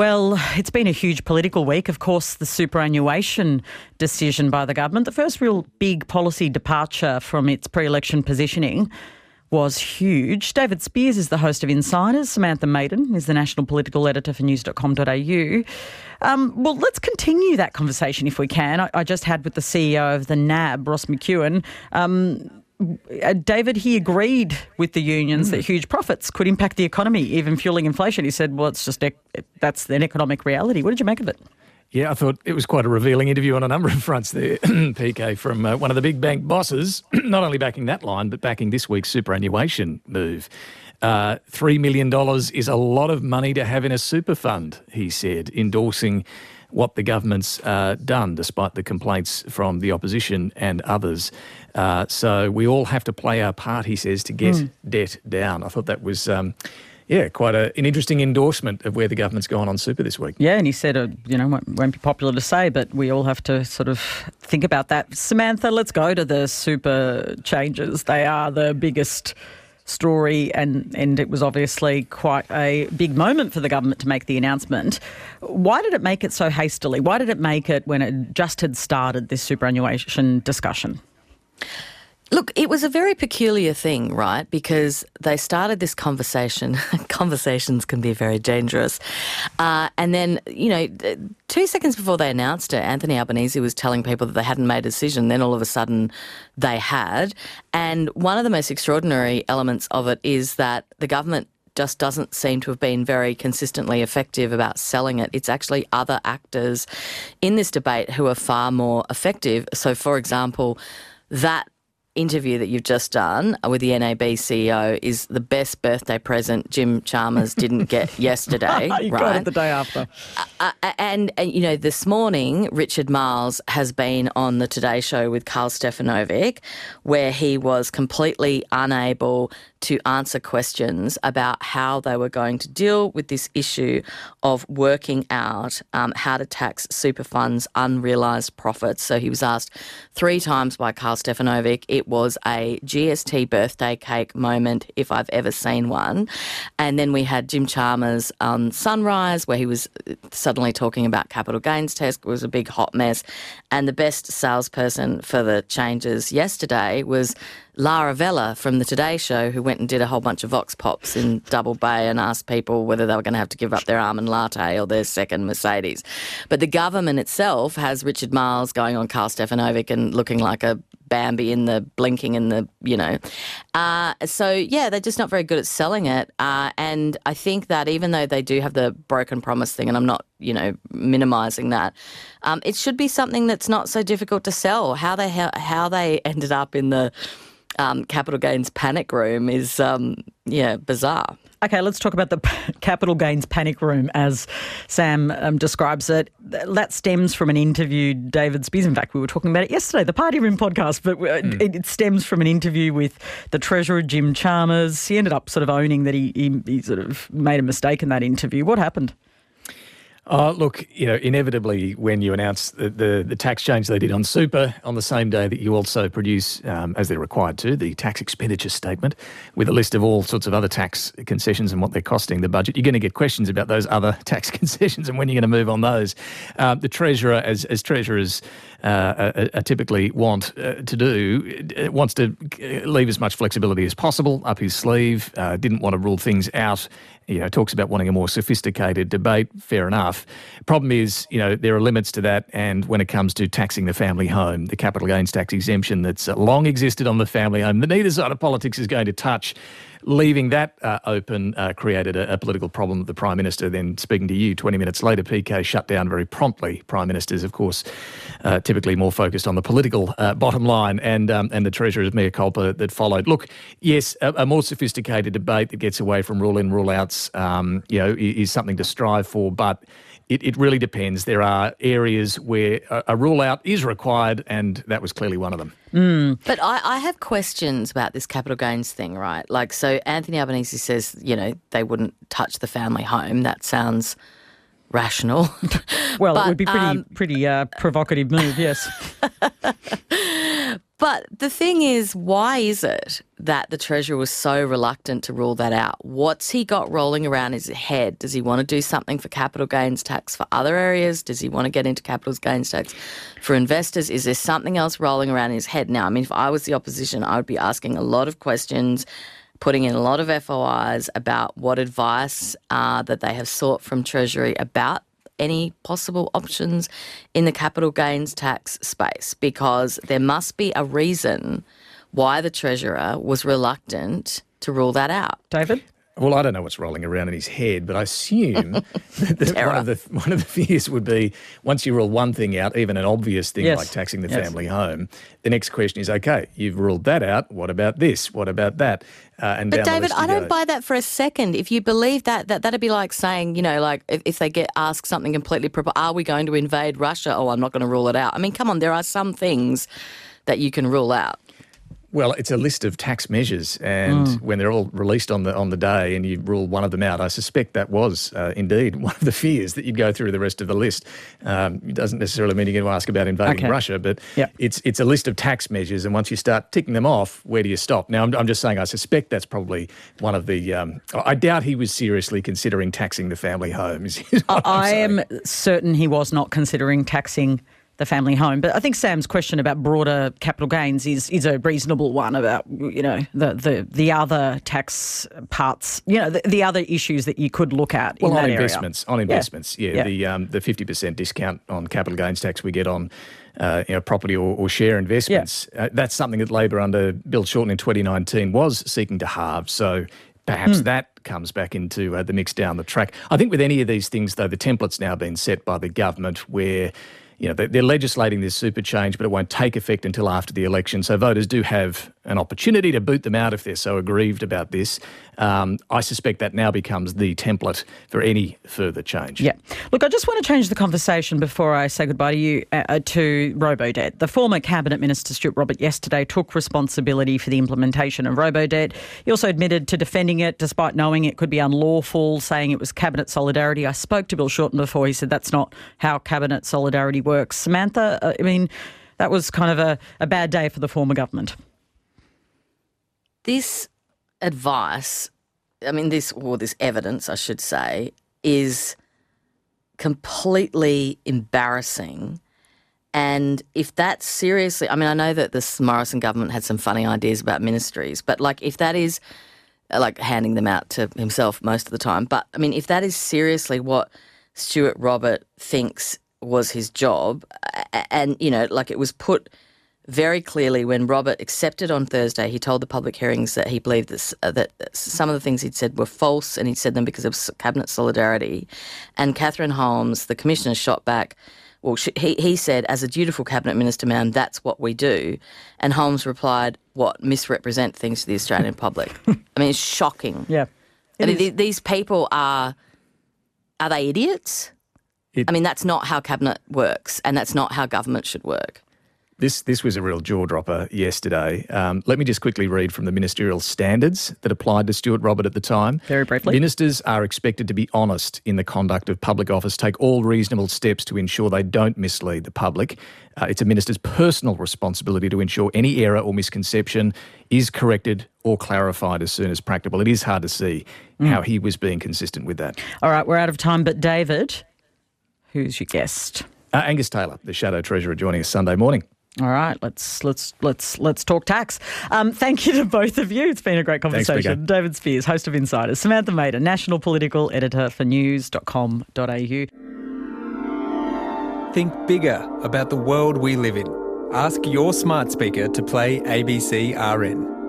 Well, it's been a huge political week. Of course, the superannuation decision by the government, the first real big policy departure from its pre-election positioning, was huge. David Spears is the host of Insiders. Samantha Maiden is the national political editor for news.com.au. Well, let's continue that conversation if we can. I just had with the CEO of the NAB, Ross McEwan. David, he agreed with the unions that huge profits could impact the economy, even fueling inflation. He said, well, it's just that's an economic reality. What did you make of it? Yeah, I thought it was quite a revealing interview on a number of fronts there, PK, from one of the big bank bosses, not only backing that line, but backing this week's superannuation move. $3 million is a lot of money to have in a super fund, he said, endorsing what the government's done, despite the complaints from the opposition and others. So we all have to play our part, he says, to get debt down. I thought that was... quite an interesting endorsement of where the government's gone on super this week. Yeah, and he said, won't be popular to say, but we all have to sort of think about that. Samantha, let's go to the super changes. They are the biggest story and it was obviously quite a big moment for the government to make the announcement. Why did it make it so hastily? Why did it make it when it just had started this superannuation discussion? Look, it was a very peculiar thing, right? Because they started this conversation. Conversations can be very dangerous. And then, 2 seconds before they announced it, Anthony Albanese was telling people that they hadn't made a decision. Then all of a sudden they had. And one of the most extraordinary elements of it is that the government just doesn't seem to have been very consistently effective about selling it. It's actually other actors in this debate who are far more effective. So, for example, that interview that you've just done with the NAB CEO is the best birthday present Jim Chalmers didn't get yesterday. You got it the day after. And this morning, Richard Marles has been on the Today Show with Karl Stefanovic, where he was completely unable to answer questions about how they were going to deal with this issue of working out how to tax super funds' unrealised profits. So he was asked three times by Karl Stefanovic. It was a GST birthday cake moment, if I've ever seen one. And then we had Jim Chalmers on Sunrise, where he was suddenly talking about capital gains tax. It was a big hot mess. And the best salesperson for the changes yesterday was Lara Vella from the Today Show, who went and did a whole bunch of vox pops in Double Bay and asked people whether they were going to have to give up their almond latte or their second Mercedes. But the government itself has Richard Marles going on Karl Stefanovic and looking like a Bambi in the blinking in the, they're just not very good at selling it. And I think that even though they do have the broken promise thing, and I'm not, minimising that, it should be something that's not so difficult to sell. How they ended up in the capital gains panic room is, bizarre. Okay, let's talk about the capital gains panic room, as Sam describes it. That stems from an interview David Spears, in fact, we were talking about it yesterday, the Party Room podcast, but it stems from an interview with the Treasurer, Jim Chalmers. He ended up sort of owning that he sort of made a mistake in that interview. What happened? Inevitably, when you announce the tax change they did on super on the same day that you also produce, as they're required to, the tax expenditure statement with a list of all sorts of other tax concessions and what they're costing the budget, you're going to get questions about those other tax concessions and when you're going to move on those. The Treasurer, as Treasurers typically want to do, wants to leave as much flexibility as possible up his sleeve, didn't want to rule things out, talks about wanting a more sophisticated debate, fair enough. Problem is, there are limits to that, and when it comes to taxing the family home, the capital gains tax exemption that's long existed on the family home, that neither side of politics is going to touch. Leaving that open created a political problem. The Prime Minister then, speaking to you 20 minutes later, PK, shut down very promptly. Prime Ministers, of course, typically more focused on the political bottom line, and the Treasurer's mea culpa that followed. Look, yes, a more sophisticated debate that gets away from rule-in, rule-outs, is something to strive for, but it really depends. There are areas where a rule-out is required, and that was clearly one of them. But I have questions about this capital gains thing, right? Like, so Anthony Albanese says, they wouldn't touch the family home. That sounds rational. Well, but, it would be pretty provocative move, yes. But the thing is, why is it that the Treasurer was so reluctant to rule that out? What's he got rolling around his head? Does he want to do something for capital gains tax for other areas? Does he want to get into capital gains tax for investors? Is there something else rolling around his head now? I mean, if I was the opposition, I would be asking a lot of questions, putting in a lot of FOIs about what advice that they have sought from Treasury about any possible options in the capital gains tax space, because there must be a reason why the Treasurer was reluctant to rule that out. David? Well, I don't know what's rolling around in his head, but I assume that one of the fears would be, once you rule one thing out, even an obvious thing like taxing the family home, the next question is, okay, you've ruled that out, what about this? What about that? And but David, I don't buy that for a second. If you believe that, that'd be like saying, you know, like if they get asked something completely proper, are we going to invade Russia? Oh, I'm not going to rule it out. I mean, come on, there are some things that you can rule out. Well, it's a list of tax measures, and when they're all released on the day and you rule one of them out, I suspect that was indeed one of the fears, that you'd go through the rest of the list. It doesn't necessarily mean you're going to ask about invading Russia, but it's a list of tax measures, and once you start ticking them off, where do you stop? Now, I'm just saying I suspect that's probably one of the... I doubt he was seriously considering taxing the family home. I am certain he was not considering taxing the family home. But I think Sam's question about broader capital gains is a reasonable one about, you know, the other tax parts, you know, the other issues that you could look at in that area. On investments, the 50% discount on capital gains tax we get on property or share investments. That's something that Labor under Bill Shorten in 2019 was seeking to halve. So perhaps that comes back into the mix down the track. I think with any of these things, though, the template's now been set by the government where... You know, they're legislating this super change, but it won't take effect until after the election. So voters do have an opportunity to boot them out if they're so aggrieved about this. I suspect that now becomes the template for any further change. Yeah. Look, I just want to change the conversation before I say goodbye to you to RoboDebt. The former Cabinet Minister, Stuart Robert, yesterday took responsibility for the implementation of RoboDebt. He also admitted to defending it despite knowing it could be unlawful, saying it was Cabinet solidarity. I spoke to Bill Shorten before. He said that's not how Cabinet solidarity works. Samantha, I mean, that was kind of a bad day for the former government. This advice, I mean, this evidence, I should say, is completely embarrassing. And if that's seriously, I mean, I know that this Morrison government had some funny ideas about ministries, but like if that is, like handing them out to himself most of the time, but I mean, if that is seriously what Stuart Robert thinks was his job, and, you know, like it was put... Very clearly, when Robert accepted on Thursday, he told the public hearings that he believed that some of the things he'd said were false, and he'd said them because of Cabinet solidarity. And Catherine Holmes, the Commissioner, shot back, well, he said, as a dutiful Cabinet Minister, ma'am, that's what we do. And Holmes replied, what, misrepresent things to the Australian public? I mean, it's shocking. Yeah. These people are they idiots? I mean, that's not how Cabinet works, and that's not how government should work. This was a real jaw-dropper yesterday. Let me just quickly read from the ministerial standards that applied to Stuart Robert at the time. Very briefly. Ministers are expected to be honest in the conduct of public office, take all reasonable steps to ensure they don't mislead the public. It's a minister's personal responsibility to ensure any error or misconception is corrected or clarified as soon as practicable. It is hard to see how he was being consistent with that. All right, we're out of time, but David, who's your guest? Angus Taylor, the Shadow Treasurer, joining us Sunday morning. All right, let's talk tax. Thank you to both of you. It's been a great conversation. Thanks, David Spears, host of Insiders. Samantha Maiden, National Political Editor for news.com.au. Think bigger about the world we live in. Ask your smart speaker to play ABC RN.